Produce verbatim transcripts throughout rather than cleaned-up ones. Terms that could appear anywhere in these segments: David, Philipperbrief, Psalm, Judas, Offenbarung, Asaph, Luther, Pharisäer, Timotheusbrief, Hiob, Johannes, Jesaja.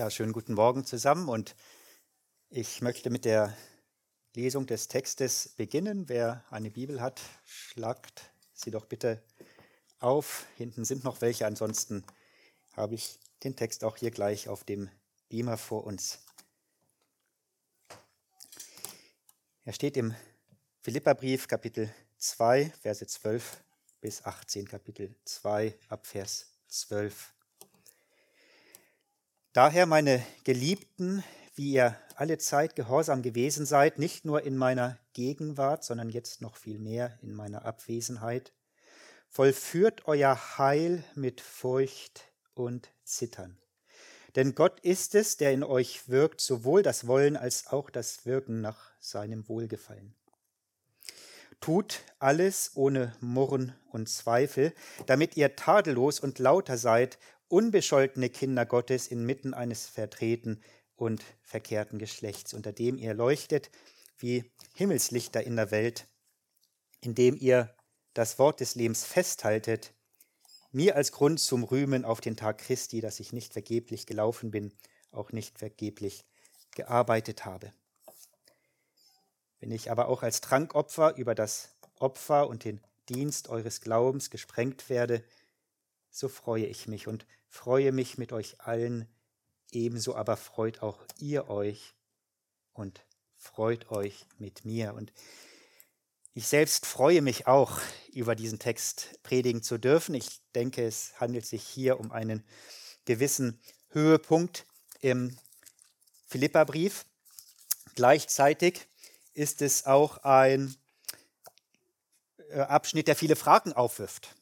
Ja, schönen guten Morgen zusammen, und ich möchte mit der Lesung des Textes beginnen. Wer eine Bibel hat, schlagt sie doch bitte auf. Hinten sind noch welche, ansonsten habe ich den Text auch hier gleich auf dem Beamer vor uns. Er steht im Philipperbrief, Kapitel zwei, Verse zwölf bis achtzehn, Kapitel zwei, ab Vers zwölf. Daher, meine Geliebten, wie ihr alle Zeit gehorsam gewesen seid, nicht nur in meiner Gegenwart, sondern jetzt noch viel mehr in meiner Abwesenheit, vollführt euer Heil mit Furcht und Zittern. Denn Gott ist es, der in euch wirkt, sowohl das Wollen als auch das Wirken nach seinem Wohlgefallen. Tut alles ohne Murren und Zweifel, damit ihr tadellos und lauter seid, unbescholtene Kinder Gottes inmitten eines vertreten und verkehrten Geschlechts, unter dem ihr leuchtet wie Himmelslichter in der Welt, indem ihr das Wort des Lebens festhaltet, mir als Grund zum Rühmen auf den Tag Christi, dass ich nicht vergeblich gelaufen bin, auch nicht vergeblich gearbeitet habe. Wenn ich aber auch als Trankopfer über das Opfer und den Dienst eures Glaubens gesprengt werde, so freue ich mich und freue mich mit euch allen, ebenso aber freut auch ihr euch und freut euch mit mir. Und ich selbst freue mich auch, über diesen Text predigen zu dürfen. Ich denke, es handelt sich hier um einen gewissen Höhepunkt im Philipperbrief. Gleichzeitig ist es auch ein Abschnitt, der viele Fragen aufwirft.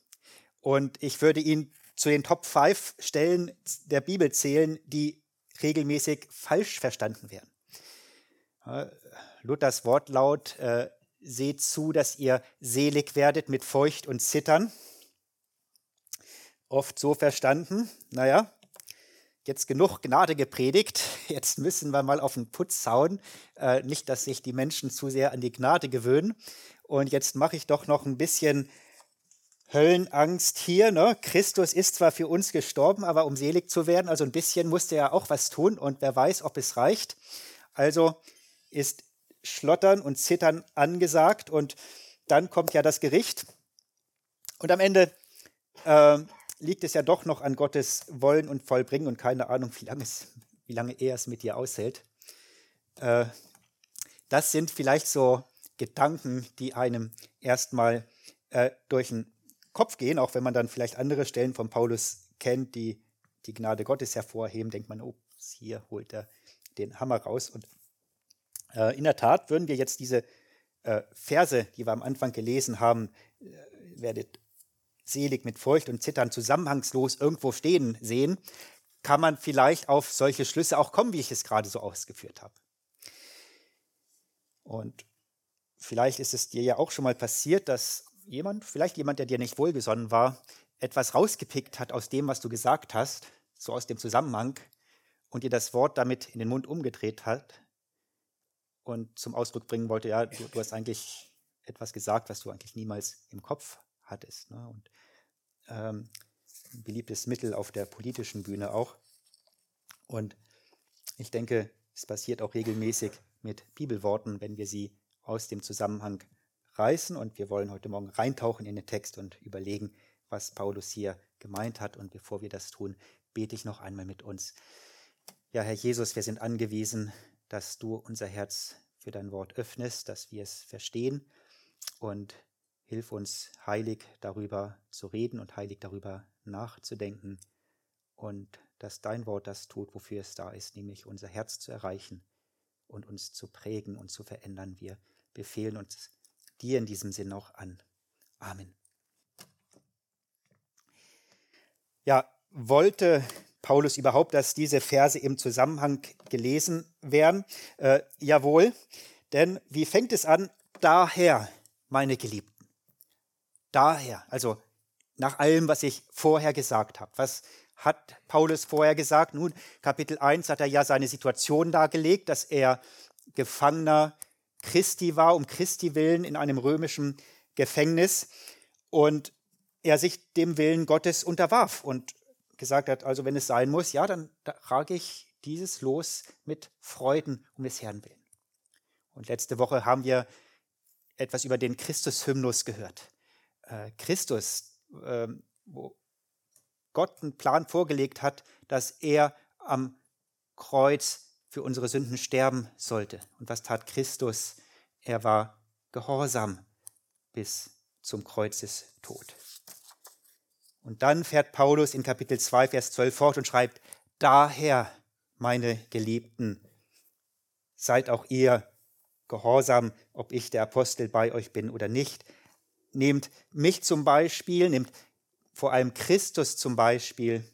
Und ich würde ihn zu den Top fünf Stellen der Bibel zählen, die regelmäßig falsch verstanden werden. Luthers Wortlaut, äh, seht zu, dass ihr selig werdet mit Furcht und Zittern. Oft so verstanden, naja, jetzt genug Gnade gepredigt, jetzt müssen wir mal auf den Putz hauen. Äh, nicht, dass sich die Menschen zu sehr an die Gnade gewöhnen. Und jetzt mache ich doch noch ein bisschen Höllenangst hier, ne? Christus ist zwar für uns gestorben, aber um selig zu werden, also ein bisschen musste er auch was tun, und wer weiß, ob es reicht. Also ist Schlottern und Zittern angesagt, und dann kommt ja das Gericht. Und am Ende äh, liegt es ja doch noch an Gottes Wollen und Vollbringen, und keine Ahnung, wie lange, es, wie lange er es mit dir aushält. Äh, das sind vielleicht so Gedanken, die einem erstmal äh, durch den Kopf gehen, auch wenn man dann vielleicht andere Stellen von Paulus kennt, die die Gnade Gottes hervorheben, denkt man, oh, hier holt er den Hammer raus. Und äh, in der Tat würden wir jetzt diese äh, Verse, die wir am Anfang gelesen haben, äh, werdet selig mit Furcht und Zittern zusammenhangslos irgendwo stehen sehen, kann man vielleicht auf solche Schlüsse auch kommen, wie ich es gerade so ausgeführt habe. Und vielleicht ist es dir ja auch schon mal passiert, dass Jemand, vielleicht jemand, der dir nicht wohlgesonnen war, etwas rausgepickt hat aus dem, was du gesagt hast, so aus dem Zusammenhang, und dir das Wort damit in den Mund umgedreht hat und zum Ausdruck bringen wollte, ja, du, du hast eigentlich etwas gesagt, was du eigentlich niemals im Kopf hattest. Ne? Und ähm, ein beliebtes Mittel auf der politischen Bühne auch. Und ich denke, es passiert auch regelmäßig mit Bibelworten, wenn wir sie aus dem Zusammenhang reißen, und wir wollen heute Morgen reintauchen in den Text und überlegen, was Paulus hier gemeint hat. Und bevor wir das tun, bete ich noch einmal mit uns. Ja, Herr Jesus, wir sind angewiesen, dass du unser Herz für dein Wort öffnest, dass wir es verstehen, und hilf uns, heilig darüber zu reden und heilig darüber nachzudenken, und dass dein Wort das tut, wofür es da ist, nämlich unser Herz zu erreichen und uns zu prägen und zu verändern. Wir befehlen uns dir in diesem Sinn auch an. Amen. Ja, wollte Paulus überhaupt, dass diese Verse im Zusammenhang gelesen werden? Äh, jawohl, denn wie fängt es an? Daher, meine Geliebten. Daher, also nach allem, was ich vorher gesagt habe. Was hat Paulus vorher gesagt? Nun, Kapitel eins hat er ja seine Situation dargelegt, dass er Gefangener Christi war, um Christi willen in einem römischen Gefängnis, und er sich dem Willen Gottes unterwarf und gesagt hat, also wenn es sein muss, ja, dann trage ich dieses Los mit Freuden um des Herrn willen. Und letzte Woche haben wir etwas über den Christus-Hymnus gehört. Äh, Christus, äh, wo Gott einen Plan vorgelegt hat, dass er am Kreuz für unsere Sünden sterben sollte. Und was tat Christus? Er war gehorsam bis zum Kreuzestod. Und dann fährt Paulus in Kapitel zwei, Vers zwölf fort und schreibt: Daher, meine Geliebten, seid auch ihr gehorsam, ob ich der Apostel bei euch bin oder nicht. Nehmt mich zum Beispiel, nehmt vor allem Christus zum Beispiel,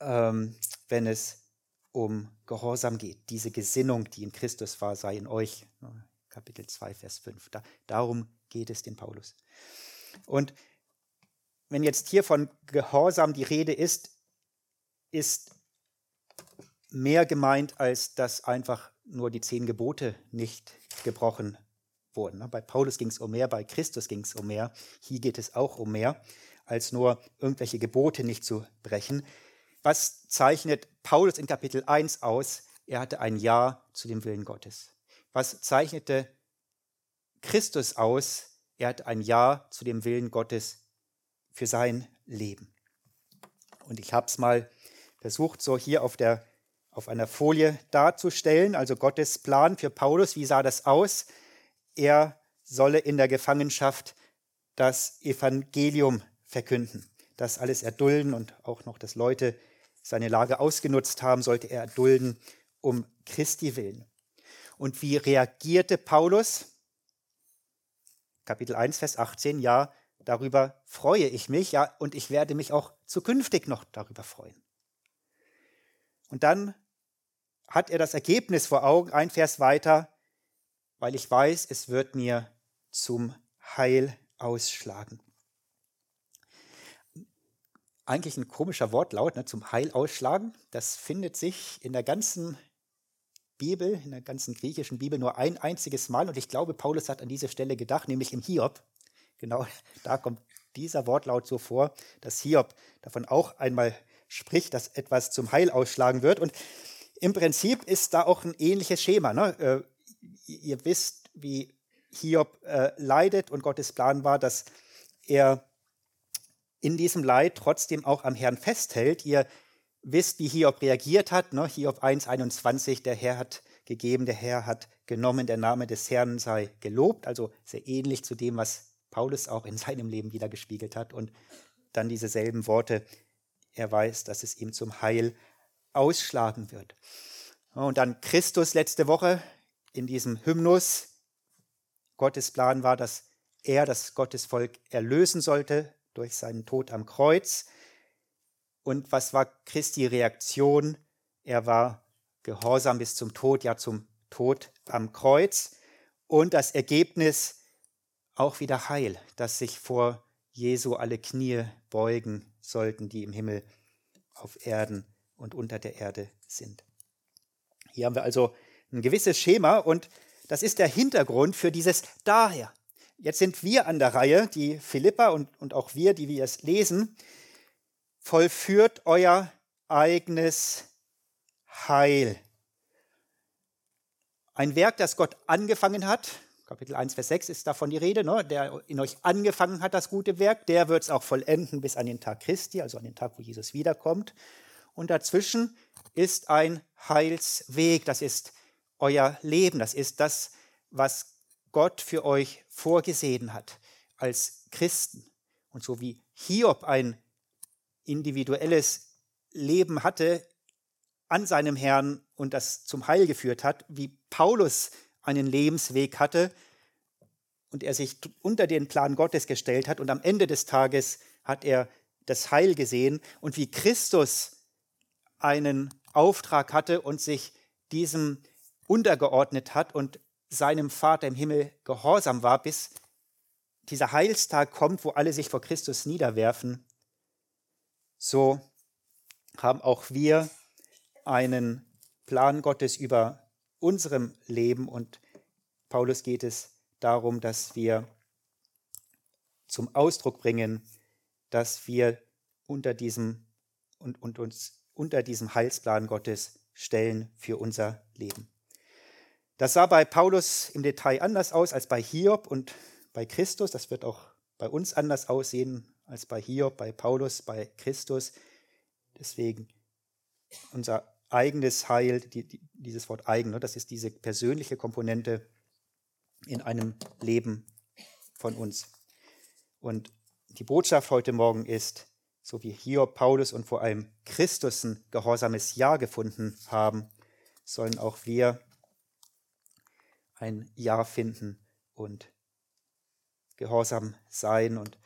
ähm, wenn es um Gehorsam geht. Diese Gesinnung, die in Christus war, sei in euch. Kapitel zwei, Vers fünf. Da, darum geht es dem Paulus. Und wenn jetzt hier von Gehorsam die Rede ist, ist mehr gemeint, als dass einfach nur die zehn Gebote nicht gebrochen wurden. Bei Paulus ging es um mehr, bei Christus ging es um mehr. Hier geht es auch um mehr, als nur irgendwelche Gebote nicht zu brechen. Was zeichnet Paulus in Kapitel eins aus? Er hatte ein Ja zu dem Willen Gottes. Was zeichnete Christus aus? Er hatte ein Ja zu dem Willen Gottes für sein Leben. Und ich habe es mal versucht, so hier auf, der, auf einer Folie darzustellen, also Gottes Plan für Paulus, wie sah das aus? Er solle in der Gefangenschaft das Evangelium verkünden, das alles erdulden und auch noch, dass Leute seine Lage ausgenutzt haben, sollte er erdulden um Christi willen. Und wie reagierte Paulus? Kapitel eins, Vers achtzehn, ja, darüber freue ich mich, ja, und ich werde mich auch zukünftig noch darüber freuen. Und dann hat er das Ergebnis vor Augen, ein Vers weiter, weil ich weiß, es wird mir zum Heil ausschlagen. Eigentlich ein komischer Wortlaut, ne, zum Heil ausschlagen. Das findet sich in der ganzen Bibel, in der ganzen griechischen Bibel nur ein einziges Mal. Und ich glaube, Paulus hat an diese Stelle gedacht, nämlich im Hiob. Genau, da kommt dieser Wortlaut so vor, dass Hiob davon auch einmal spricht, dass etwas zum Heil ausschlagen wird. Und im Prinzip ist da auch ein ähnliches Schema. Ne? Äh, ihr wisst, wie Hiob äh, leidet und Gottes Plan war, dass er in diesem Leid trotzdem auch am Herrn festhält. Ihr wisst, wie Hiob reagiert hat. Ne? Hiob eins einundzwanzig, der Herr hat gegeben, der Herr hat genommen, der Name des Herrn sei gelobt. Also sehr ähnlich zu dem, was Paulus auch in seinem Leben wiedergespiegelt hat, und dann diese selben Worte, er weiß, dass es ihm zum Heil ausschlagen wird. Und dann Christus letzte Woche in diesem Hymnus, Gottes Plan war, dass er das Gottesvolk erlösen sollte durch seinen Tod am Kreuz. Und was war Christi Reaktion? Er war gehorsam bis zum Tod, ja zum Tod am Kreuz, und das Ergebnis auch wieder Heil, dass sich vor Jesu alle Knie beugen sollten, die im Himmel, auf Erden und unter der Erde sind. Hier haben wir also ein gewisses Schema, und das ist der Hintergrund für dieses Daher. Jetzt sind wir an der Reihe, die Philipper und, und auch wir, die wir es lesen. Vollführt euer eigenes Heil. Ein Werk, das Gott angefangen hat. Kapitel eins, Vers sechs ist davon die Rede, ne? Der in euch angefangen hat, das gute Werk, der wird es auch vollenden bis an den Tag Christi, also an den Tag, wo Jesus wiederkommt. Und dazwischen ist ein Heilsweg, das ist euer Leben, das ist das, was Gott für euch vorgesehen hat als Christen. Und so wie Hiob ein individuelles Leben hatte an seinem Herrn und das zum Heil geführt hat, wie Paulus einen Lebensweg hatte und er sich unter den Plan Gottes gestellt hat, und am Ende des Tages hat er das Heil gesehen, und wie Christus einen Auftrag hatte und sich diesem untergeordnet hat und seinem Vater im Himmel gehorsam war, bis dieser Heilstag kommt, wo alle sich vor Christus niederwerfen, so haben auch wir einen Plan Gottes über unserem Leben, und Paulus geht es darum, dass wir zum Ausdruck bringen, dass wir unter diesem und, und uns unter diesem Heilsplan Gottes stellen für unser Leben. Das sah bei Paulus im Detail anders aus als bei Hiob und bei Christus. Das wird auch bei uns anders aussehen als bei Hiob, bei Paulus, bei Christus. Deswegen unser eigenes Heil, die, die, dieses Wort eigen, das ist diese persönliche Komponente in einem Leben von uns. Und die Botschaft heute Morgen ist, so wie Hiob, Paulus und vor allem Christus ein gehorsames Ja gefunden haben, sollen auch wir ein Ja finden und gehorsam sein. Und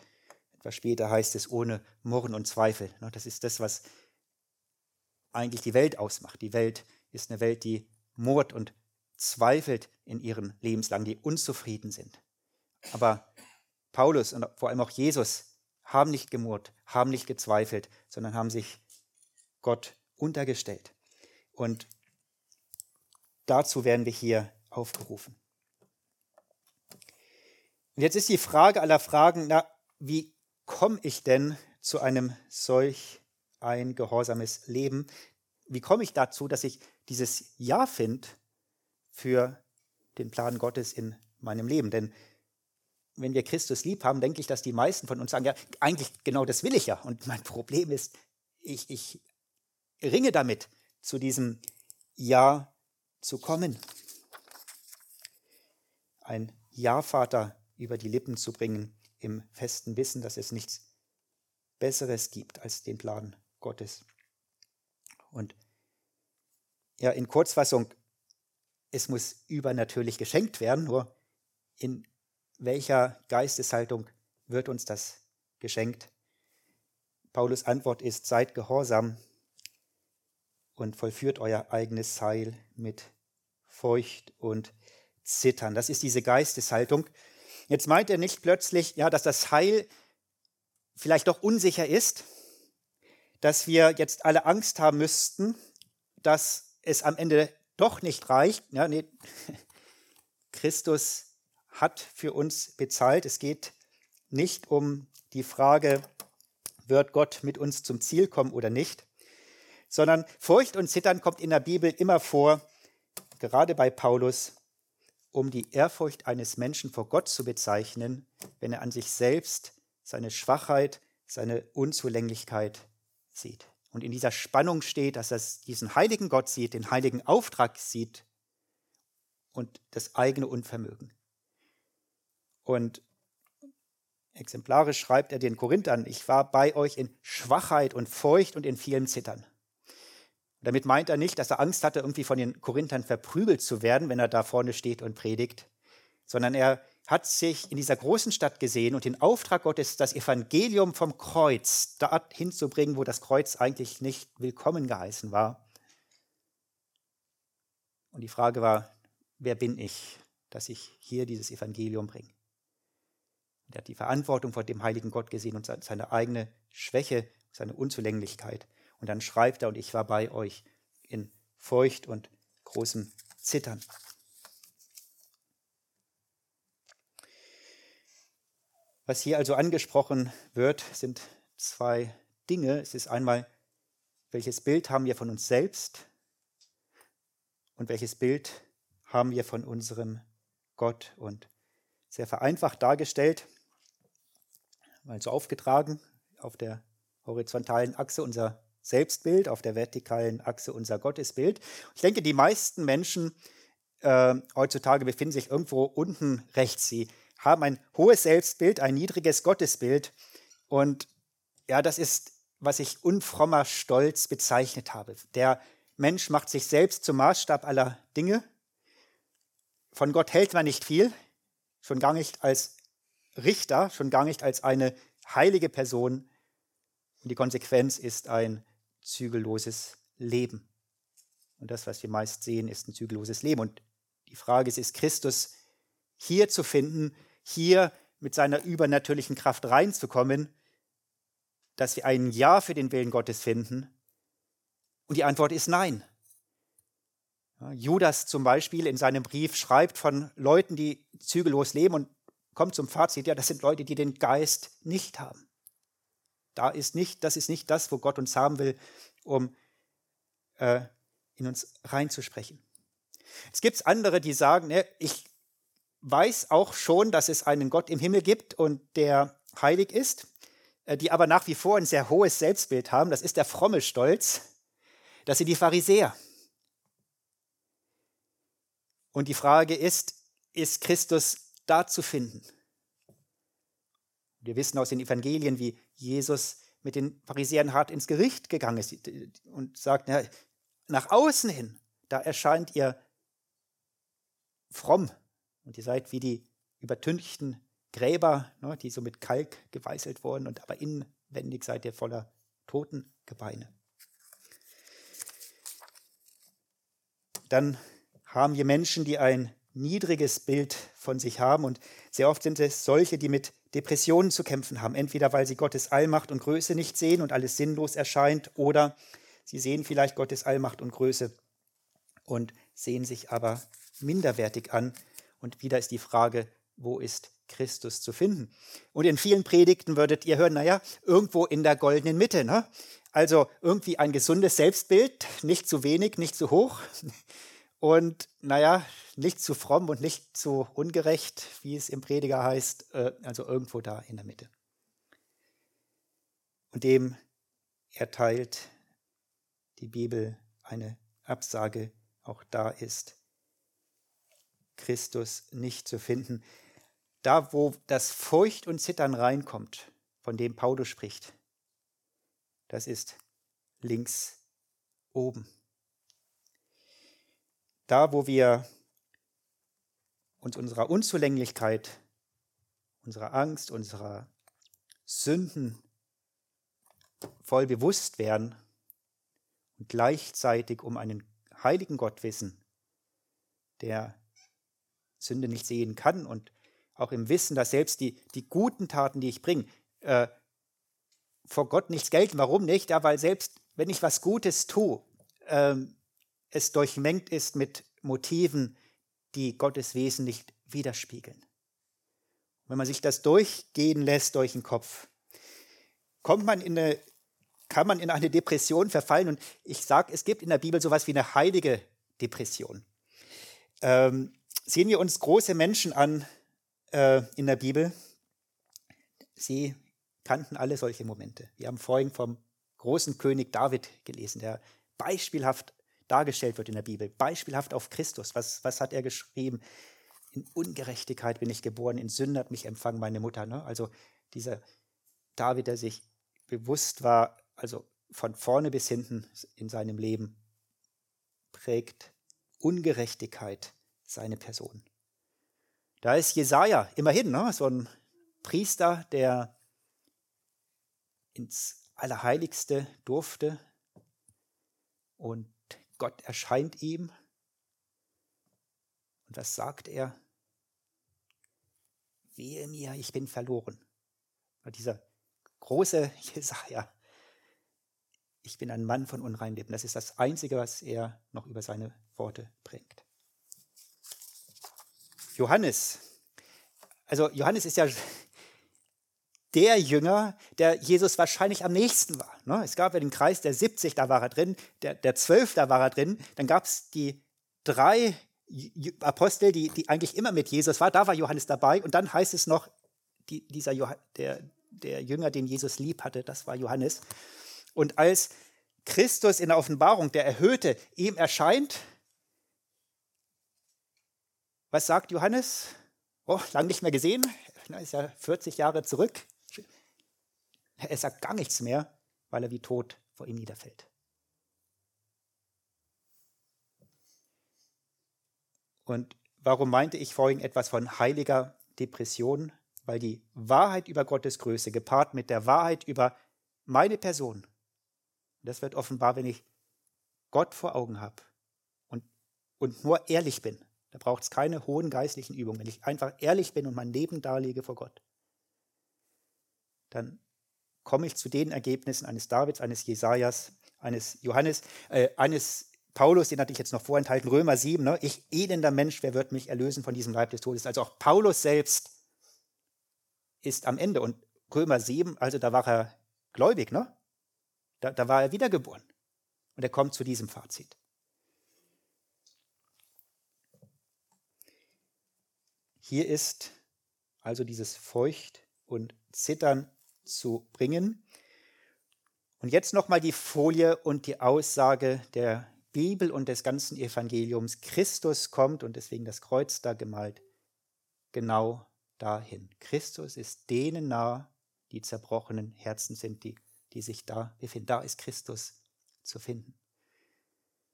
etwas später heißt es, ohne Murren und Zweifel. Das ist das, was eigentlich die Welt ausmacht. Die Welt ist eine Welt, die murrt und zweifelt in ihren Lebenslagen, die unzufrieden sind. Aber Paulus und vor allem auch Jesus haben nicht gemurrt, haben nicht gezweifelt, sondern haben sich Gott untergestellt. Und dazu werden wir hier aufgerufen. Und jetzt ist die Frage aller Fragen, na, wie komme ich denn zu einem solch ein gehorsames Leben? Wie komme ich dazu, dass ich dieses Ja finde für den Plan Gottes in meinem Leben? Denn wenn wir Christus lieb haben, denke ich, dass die meisten von uns sagen, ja, eigentlich genau das will ich ja. Und mein Problem ist, ich, ich ringe damit, zu diesem Ja zu kommen. Ein Ja-Vater über die Lippen zu bringen, im festen Wissen, dass es nichts Besseres gibt als den Plan Gottes. Und ja, in Kurzfassung, es muss übernatürlich geschenkt werden, nur in welcher Geisteshaltung wird uns das geschenkt? Paulus' Antwort ist, seid gehorsam und vollführt euer eigenes Heil mit Furcht und Zittern. Das ist diese Geisteshaltung. Jetzt meint er nicht plötzlich, ja, dass das Heil vielleicht doch unsicher ist, dass wir jetzt alle Angst haben müssten, dass es am Ende doch nicht reicht. Ja, nee. Christus hat für uns bezahlt. Es geht nicht um die Frage, wird Gott mit uns zum Ziel kommen oder nicht, sondern Furcht und Zittern kommt in der Bibel immer vor, gerade bei Paulus, um die Ehrfurcht eines Menschen vor Gott zu bezeichnen, wenn er an sich selbst seine Schwachheit, seine Unzulänglichkeit sieht. Und in dieser Spannung steht, dass er diesen heiligen Gott sieht, den heiligen Auftrag sieht und das eigene Unvermögen. Und exemplarisch schreibt er den Korinthern, ich war bei euch in Schwachheit und Furcht und in vielem Zittern. Damit meint er nicht, dass er Angst hatte, irgendwie von den Korinthern verprügelt zu werden, wenn er da vorne steht und predigt, sondern er hat sich in dieser großen Stadt gesehen und den Auftrag Gottes, das Evangelium vom Kreuz dahin zu bringen, wo das Kreuz eigentlich nicht willkommen geheißen war. Und die Frage war, wer bin ich, dass ich hier dieses Evangelium bringe? Er hat die Verantwortung vor dem heiligen Gott gesehen und seine eigene Schwäche, seine Unzulänglichkeit. Und dann schreibt er, und ich war bei euch in Furcht und großem Zittern. Was hier also angesprochen wird, sind zwei Dinge. Es ist einmal, welches Bild haben wir von uns selbst und welches Bild haben wir von unserem Gott. Und sehr vereinfacht dargestellt, mal so aufgetragen, auf der horizontalen Achse unser Selbstbild, auf der vertikalen Achse unser Gottesbild. Ich denke, die meisten Menschen äh, heutzutage befinden sich irgendwo unten rechts. Sie haben ein hohes Selbstbild, ein niedriges Gottesbild. Und ja, das ist, was ich unfrommer Stolz bezeichnet habe. Der Mensch macht sich selbst zum Maßstab aller Dinge. Von Gott hält man nicht viel, schon gar nicht als Richter, schon gar nicht als eine heilige Person. Und die Konsequenz ist ein zügelloses Leben. Und das, was wir meist sehen, ist ein zügelloses Leben. Und die Frage ist, ist Christus hier zu finden, hier mit seiner übernatürlichen Kraft reinzukommen, dass wir ein Ja für den Willen Gottes finden? Und die Antwort ist nein. Ja, Judas zum Beispiel in seinem Brief schreibt von Leuten, die zügellos leben und kommt zum Fazit, ja, das sind Leute, die den Geist nicht haben. Da ist nicht, das ist nicht das, wo Gott uns haben will, um äh, in uns reinzusprechen. Es gibt andere, die sagen, ne, ich weiß auch schon, dass es einen Gott im Himmel gibt und der heilig ist, die aber nach wie vor ein sehr hohes Selbstbild haben. Das ist der fromme Stolz. Das sind die Pharisäer. Und die Frage ist, ist Christus da zu finden? Wir wissen aus den Evangelien, wie Jesus mit den Pharisäern hart ins Gericht gegangen ist und sagt, na, nach außen hin, da erscheint ihr fromm und ihr seid wie die übertünchten Gräber, ne, die so mit Kalk geweißelt wurden, und aber inwendig seid ihr voller Totengebeine. Dann haben wir Menschen, die ein niedriges Bild von sich haben, und sehr oft sind es solche, die mit Depressionen zu kämpfen haben, entweder weil sie Gottes Allmacht und Größe nicht sehen und alles sinnlos erscheint, oder sie sehen vielleicht Gottes Allmacht und Größe und sehen sich aber minderwertig an. Und wieder ist die Frage, wo ist Christus zu finden? Und in vielen Predigten würdet ihr hören, naja, irgendwo in der goldenen Mitte, ne? Also irgendwie ein gesundes Selbstbild, nicht zu wenig, nicht zu hoch und naja, nicht zu fromm und nicht zu ungerecht, wie es im Prediger heißt, also irgendwo da in der Mitte. Und dem erteilt die Bibel eine Absage, auch da ist Christus nicht zu finden. Da, wo das Furcht und Zittern reinkommt, von dem Paulus spricht, das ist links oben. Da, wo wir uns unserer Unzulänglichkeit, unserer Angst, unserer Sünden voll bewusst werden und gleichzeitig um einen heiligen Gott wissen, der Sünde nicht sehen kann, und auch im Wissen, dass selbst die, die guten Taten, die ich bringe, äh, vor Gott nichts gelten. Warum nicht? Ja, weil selbst wenn ich was Gutes tue, äh, es durchmengt ist mit Motiven, die Gottes Wesen nicht widerspiegeln. Wenn man sich das durchgehen lässt durch den Kopf, kommt man in eine, kann man in eine Depression verfallen. Und ich sage, es gibt in der Bibel sowas wie eine heilige Depression. Ähm, sehen wir uns große Menschen an äh, in der Bibel. Sie kannten alle solche Momente. Wir haben vorhin vom großen König David gelesen, der beispielhaft dargestellt wird in der Bibel, beispielhaft auf Christus. Was, was hat er geschrieben? In Ungerechtigkeit bin ich geboren, in Sünde hat mich empfangen meine Mutter. Ne? Also dieser David, der sich bewusst war, also von vorne bis hinten in seinem Leben, prägt Ungerechtigkeit seine Person. Da ist Jesaja immerhin, ne? So ein Priester, der ins Allerheiligste durfte, und Gott erscheint ihm. Und was sagt er? Wehe mir, ich bin verloren. Und dieser große Jesaja, ich bin ein Mann von unreinem Leben. Das ist das Einzige, was er noch über seine Worte bringt. Johannes. Also Johannes ist ja der Jünger, der Jesus wahrscheinlich am nächsten war. Ne? Es gab ja den Kreis der siebzig, da war er drin, der, der zwölf, da war er drin. Dann gab es die drei Apostel, die, die eigentlich immer mit Jesus waren. Da war Johannes dabei. Und dann heißt es noch, die, dieser Johann, der, der Jünger, den Jesus lieb hatte, das war Johannes. Und als Christus in der Offenbarung, der Erhöhte, ihm erscheint, was sagt Johannes? Oh, lange nicht mehr gesehen. Na, ist ja vierzig Jahre zurück. Er sagt gar nichts mehr, weil er wie tot vor ihm niederfällt. Und warum meinte ich vorhin etwas von heiliger Depression? Weil die Wahrheit über Gottes Größe gepaart mit der Wahrheit über meine Person, das wird offenbar, wenn ich Gott vor Augen habe und, und nur ehrlich bin. Da braucht es keine hohen geistlichen Übungen. Wenn ich einfach ehrlich bin und mein Leben darlege vor Gott, dann komme ich zu den Ergebnissen eines Davids, eines Jesajas, eines Johannes, äh, eines Paulus, den hatte ich jetzt noch vorenthalten, Römer sieben, ne? Ich, elender Mensch, wer wird mich erlösen von diesem Leib des Todes? Also auch Paulus selbst ist am Ende. Und Römer sieben, also da war er gläubig, ne? Da, da war er wiedergeboren. Und er kommt zu diesem Fazit. Hier ist also dieses Feucht und Zittern zu bringen. Und jetzt nochmal die Folie und die Aussage der Bibel und des ganzen Evangeliums. Christus kommt und deswegen das Kreuz da gemalt, genau dahin. Christus ist denen nah, die zerbrochenen Herzen sind, die, die sich da befinden. Da ist Christus zu finden.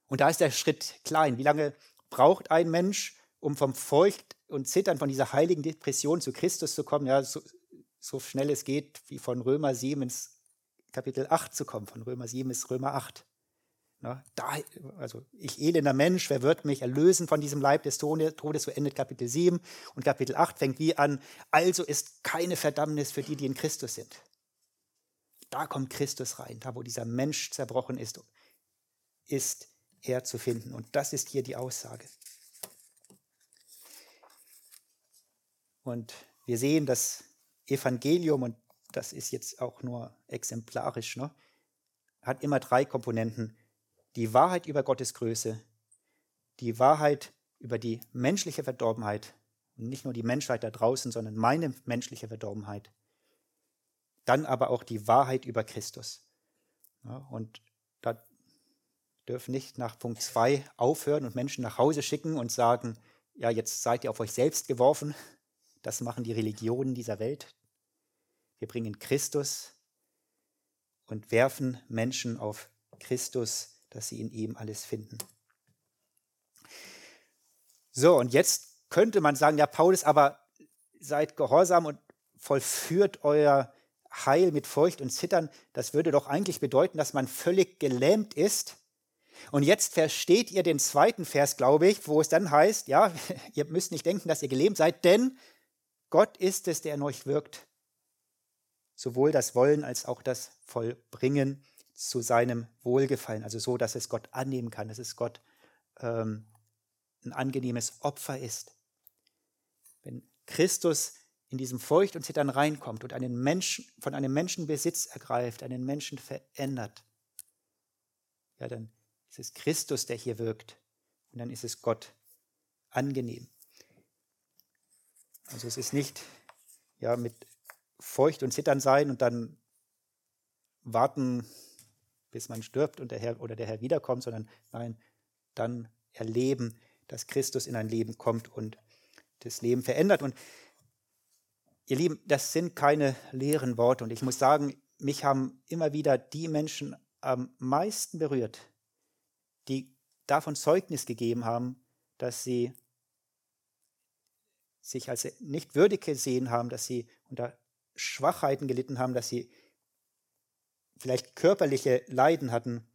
Und da ist der Schritt klein. Wie lange braucht ein Mensch, um vom Feucht und Zittern, von dieser heiligen Depression zu Christus zu kommen? Ja, so, so schnell es geht, wie von Römer sieben ins Kapitel acht zu kommen. Von Römer sieben ist Römer acht. Na, da, also ich elender Mensch, wer wird mich erlösen von diesem Leib des Todes? So endet Kapitel sieben und Kapitel acht fängt wie an, also ist keine Verdammnis für die, die in Christus sind. Da kommt Christus rein, da wo dieser Mensch zerbrochen ist, ist er zu finden. Und das ist hier die Aussage. Und wir sehen das Evangelium, und das ist jetzt auch nur exemplarisch, ne, hat immer drei Komponenten. Die Wahrheit über Gottes Größe, die Wahrheit über die menschliche Verdorbenheit, und nicht nur die Menschheit da draußen, sondern meine menschliche Verdorbenheit, dann aber auch die Wahrheit über Christus. Ja, und da dürfen nicht nach Punkt zwei aufhören und Menschen nach Hause schicken und sagen, ja, jetzt seid ihr auf euch selbst geworfen. Das machen die Religionen dieser Welt. Wir bringen Christus und werfen Menschen auf Christus, dass sie in ihm alles finden. So, und jetzt könnte man sagen, ja, Paulus, aber seid gehorsam und vollführt euer Heil mit Furcht und Zittern. Das würde doch eigentlich bedeuten, dass man völlig gelähmt ist. Und jetzt versteht ihr den zweiten Vers, glaube ich, wo es dann heißt, ja, ihr müsst nicht denken, dass ihr gelähmt seid, denn Gott ist es, der in euch wirkt. Sowohl das Wollen als auch das Vollbringen zu seinem Wohlgefallen, also so, dass es Gott annehmen kann, dass es Gott ähm, ein angenehmes Opfer ist. Wenn Christus in diesem Furcht und Zittern reinkommt und einen Menschen, von einem Menschen Besitz ergreift, einen Menschen verändert, ja, dann ist es Christus, der hier wirkt, und dann ist es Gott angenehm. Also es ist nicht, ja, mit Furcht und Zittern sein und dann warten, bis man stirbt und der Herr oder der Herr wiederkommt, sondern nein, dann erleben, dass Christus in ein Leben kommt und das Leben verändert. Und ihr Lieben, das sind keine leeren Worte. Und ich muss sagen, mich haben immer wieder die Menschen am meisten berührt, die davon Zeugnis gegeben haben, dass sie sich als nicht würdig gesehen haben, dass sie unter Schwachheiten gelitten haben, dass sie vielleicht körperliche Leiden hatten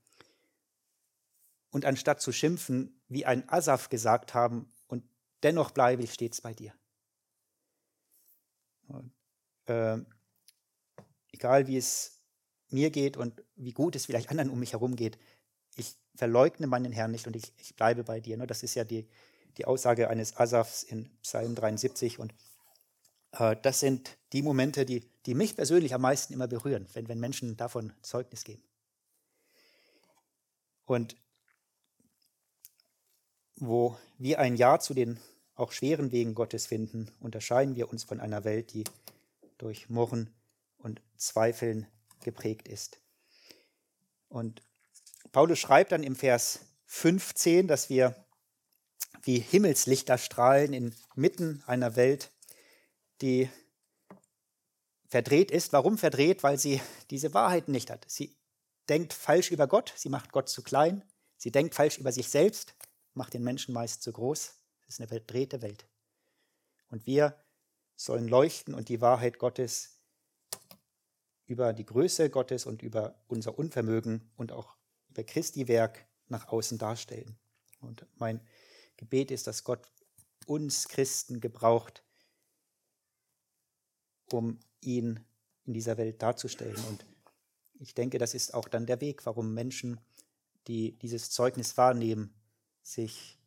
und anstatt zu schimpfen, wie ein Asaph gesagt haben, und dennoch bleibe ich stets bei dir. Und, äh, egal wie es mir geht und wie gut es vielleicht anderen um mich herum geht, ich verleugne meinen Herrn nicht und ich, ich bleibe bei dir. Das ist ja die, die Aussage eines Asaphs in Psalm dreiundsiebzig, und das sind die Momente, die, die mich persönlich am meisten immer berühren, wenn, wenn Menschen davon Zeugnis geben. Und wo wir ein Ja zu den auch schweren Wegen Gottes finden, unterscheiden wir uns von einer Welt, die durch Murren und Zweifeln geprägt ist. Und Paulus schreibt dann im Vers fünfzehn, dass wir wie Himmelslichter strahlen inmitten einer Welt, die verdreht ist. Warum verdreht? Weil sie diese Wahrheit nicht hat. Sie denkt falsch über Gott, sie macht Gott zu klein, sie denkt falsch über sich selbst, macht den Menschen meist zu groß. Es ist eine verdrehte Welt. Und wir sollen leuchten und die Wahrheit Gottes über die Größe Gottes und über unser Unvermögen und auch über Christi Werk nach außen darstellen. Und mein Gebet ist, dass Gott uns Christen gebraucht, um ihn in dieser Welt darzustellen. Und ich denke, das ist auch dann der Weg, warum Menschen, die dieses Zeugnis wahrnehmen, sich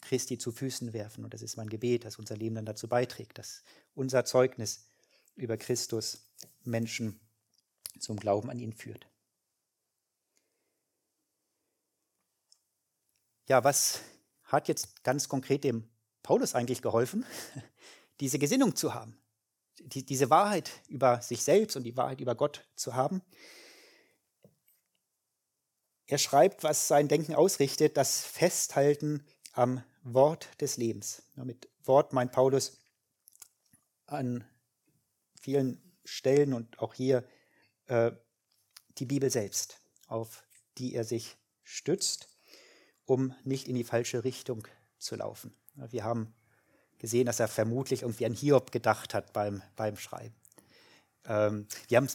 Christi zu Füßen werfen. Und das ist mein Gebet, dass unser Leben dann dazu beiträgt, dass unser Zeugnis über Christus Menschen zum Glauben an ihn führt. Ja, was hat jetzt ganz konkret dem Paulus eigentlich geholfen, diese Gesinnung zu haben, die, diese Wahrheit über sich selbst und die Wahrheit über Gott zu haben? Er schreibt, was sein Denken ausrichtet, das Festhalten am Wort des Lebens. Mit Wort meint Paulus an vielen Stellen und auch hier äh, die Bibel selbst, auf die er sich stützt, um nicht in die falsche Richtung zu laufen. Wir haben gesehen, dass er vermutlich irgendwie an Hiob gedacht hat beim, beim Schreiben. Ähm, wir haben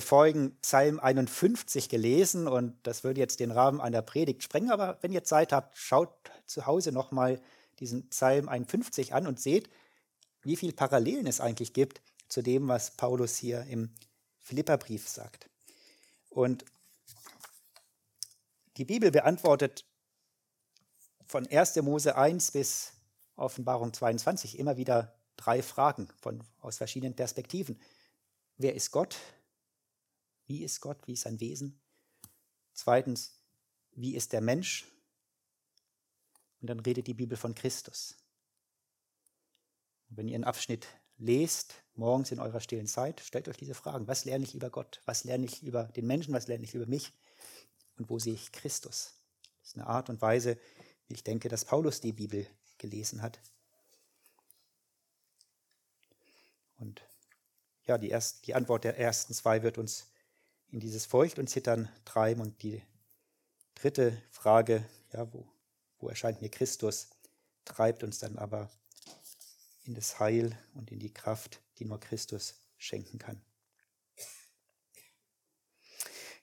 vorigen Psalm einundfünfzig gelesen und das würde jetzt den Rahmen einer Predigt sprengen, aber wenn ihr Zeit habt, schaut zu Hause nochmal diesen Psalm einundfünfzig an und seht, wie viele Parallelen es eigentlich gibt zu dem, was Paulus hier im Philipperbrief sagt. Und die Bibel beantwortet von erster Mose eins bis Offenbarung zweiundzwanzig immer wieder drei Fragen von, aus verschiedenen Perspektiven. Wer ist Gott? Wie ist Gott? Wie ist sein Wesen? Zweitens, wie ist der Mensch? Und dann redet die Bibel von Christus. Und wenn ihr einen Abschnitt lest, morgens in eurer stillen Zeit, stellt euch diese Fragen. Was lerne ich über Gott? Was lerne ich über den Menschen? Was lerne ich über mich? Und wo sehe ich Christus? Das ist eine Art und Weise, wie ich denke, dass Paulus die Bibel gelesen hat. Und ja, die, erst, die Antwort der ersten zwei wird uns in dieses Furcht und Zittern treiben. Und die dritte Frage, ja, wo, wo erscheint mir Christus, treibt uns dann aber in das Heil und in die Kraft, die nur Christus schenken kann.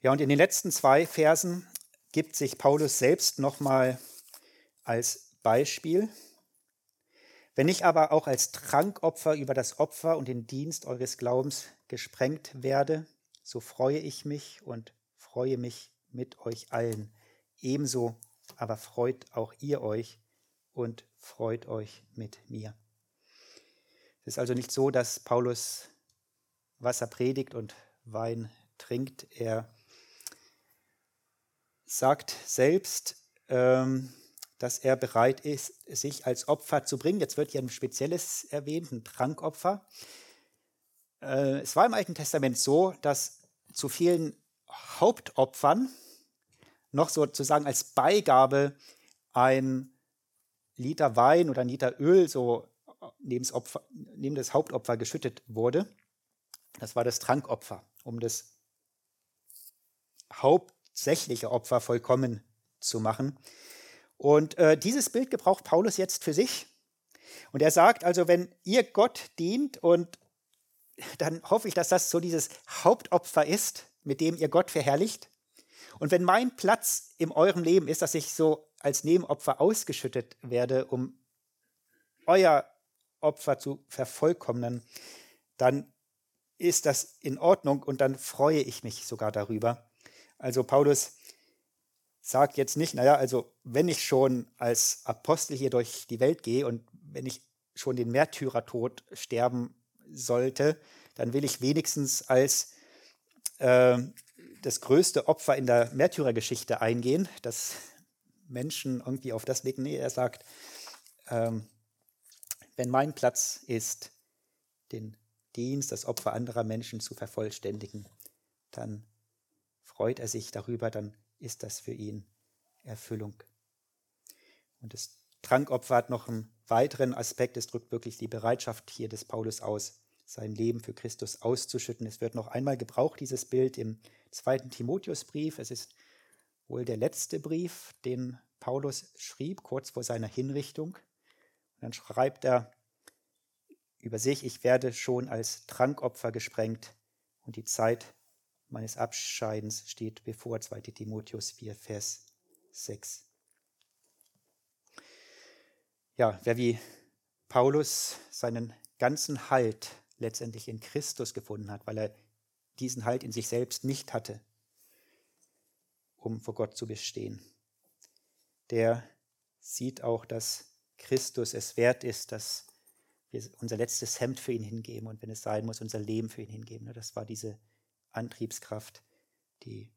Ja, und in den letzten zwei Versen gibt sich Paulus selbst nochmal als Beispiel. Wenn ich aber auch als Trankopfer über das Opfer und den Dienst eures Glaubens gesprengt werde, so freue ich mich und freue mich mit euch allen. Ebenso aber freut auch ihr euch und freut euch mit mir. Es ist also nicht so, dass Paulus Wasser predigt und Wein trinkt. Er sagt selbst, ähm, dass er bereit ist, sich als Opfer zu bringen. Jetzt wird hier ein spezielles erwähnt, ein Trankopfer. Äh, es war im Alten Testament so, dass zu vielen Hauptopfern noch sozusagen als Beigabe ein Liter Wein oder ein Liter Öl so neben das, Opfer, neben das Hauptopfer geschüttet wurde. Das war das Trankopfer, um das hauptsächliche Opfer vollkommen zu machen. Und äh, dieses Bild gebraucht Paulus jetzt für sich. Und er sagt also, wenn ihr Gott dient, und dann hoffe ich, dass das so dieses Hauptopfer ist, mit dem ihr Gott verherrlicht. Und wenn mein Platz in eurem Leben ist, dass ich so als Nebenopfer ausgeschüttet werde, um euer Opfer zu vervollkommnen, dann ist das in Ordnung und dann freue ich mich sogar darüber. Also Paulus sagt jetzt nicht, naja, also wenn ich schon als Apostel hier durch die Welt gehe und wenn ich schon den Märtyrertod sterben sollte, dann will ich wenigstens als äh, das größte Opfer in der Märtyrergeschichte eingehen, dass Menschen irgendwie auf das blicken. Nee, er sagt, ähm, wenn mein Platz ist, den Dienst, das Opfer anderer Menschen zu vervollständigen, dann freut er sich darüber, dann ist das für ihn Erfüllung. Und das Trankopfer hat noch einen weiteren Aspekt, es drückt wirklich die Bereitschaft hier des Paulus aus, sein Leben für Christus auszuschütten. Es wird noch einmal gebraucht, dieses Bild im zweiten Timotheusbrief. Es ist wohl der letzte Brief, den Paulus schrieb, kurz vor seiner Hinrichtung. Und dann schreibt er über sich, ich werde schon als Trankopfer gesprengt und die Zeit meines Abscheidens steht bevor, zweiter Timotheus vier, Vers sechs. Ja, wer wie Paulus seinen ganzen Halt letztendlich in Christus gefunden hat, weil er diesen Halt in sich selbst nicht hatte, um vor Gott zu bestehen, der sieht auch, dass Christus es wert ist, dass wir unser letztes Hemd für ihn hingeben und wenn es sein muss, unser Leben für ihn hingeben. Das war diese Antriebskraft, die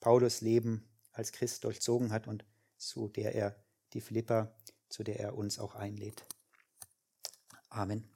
Paulus Leben als Christ durchzogen hat und zu der er die Philipper, zu der er uns auch einlädt. Amen.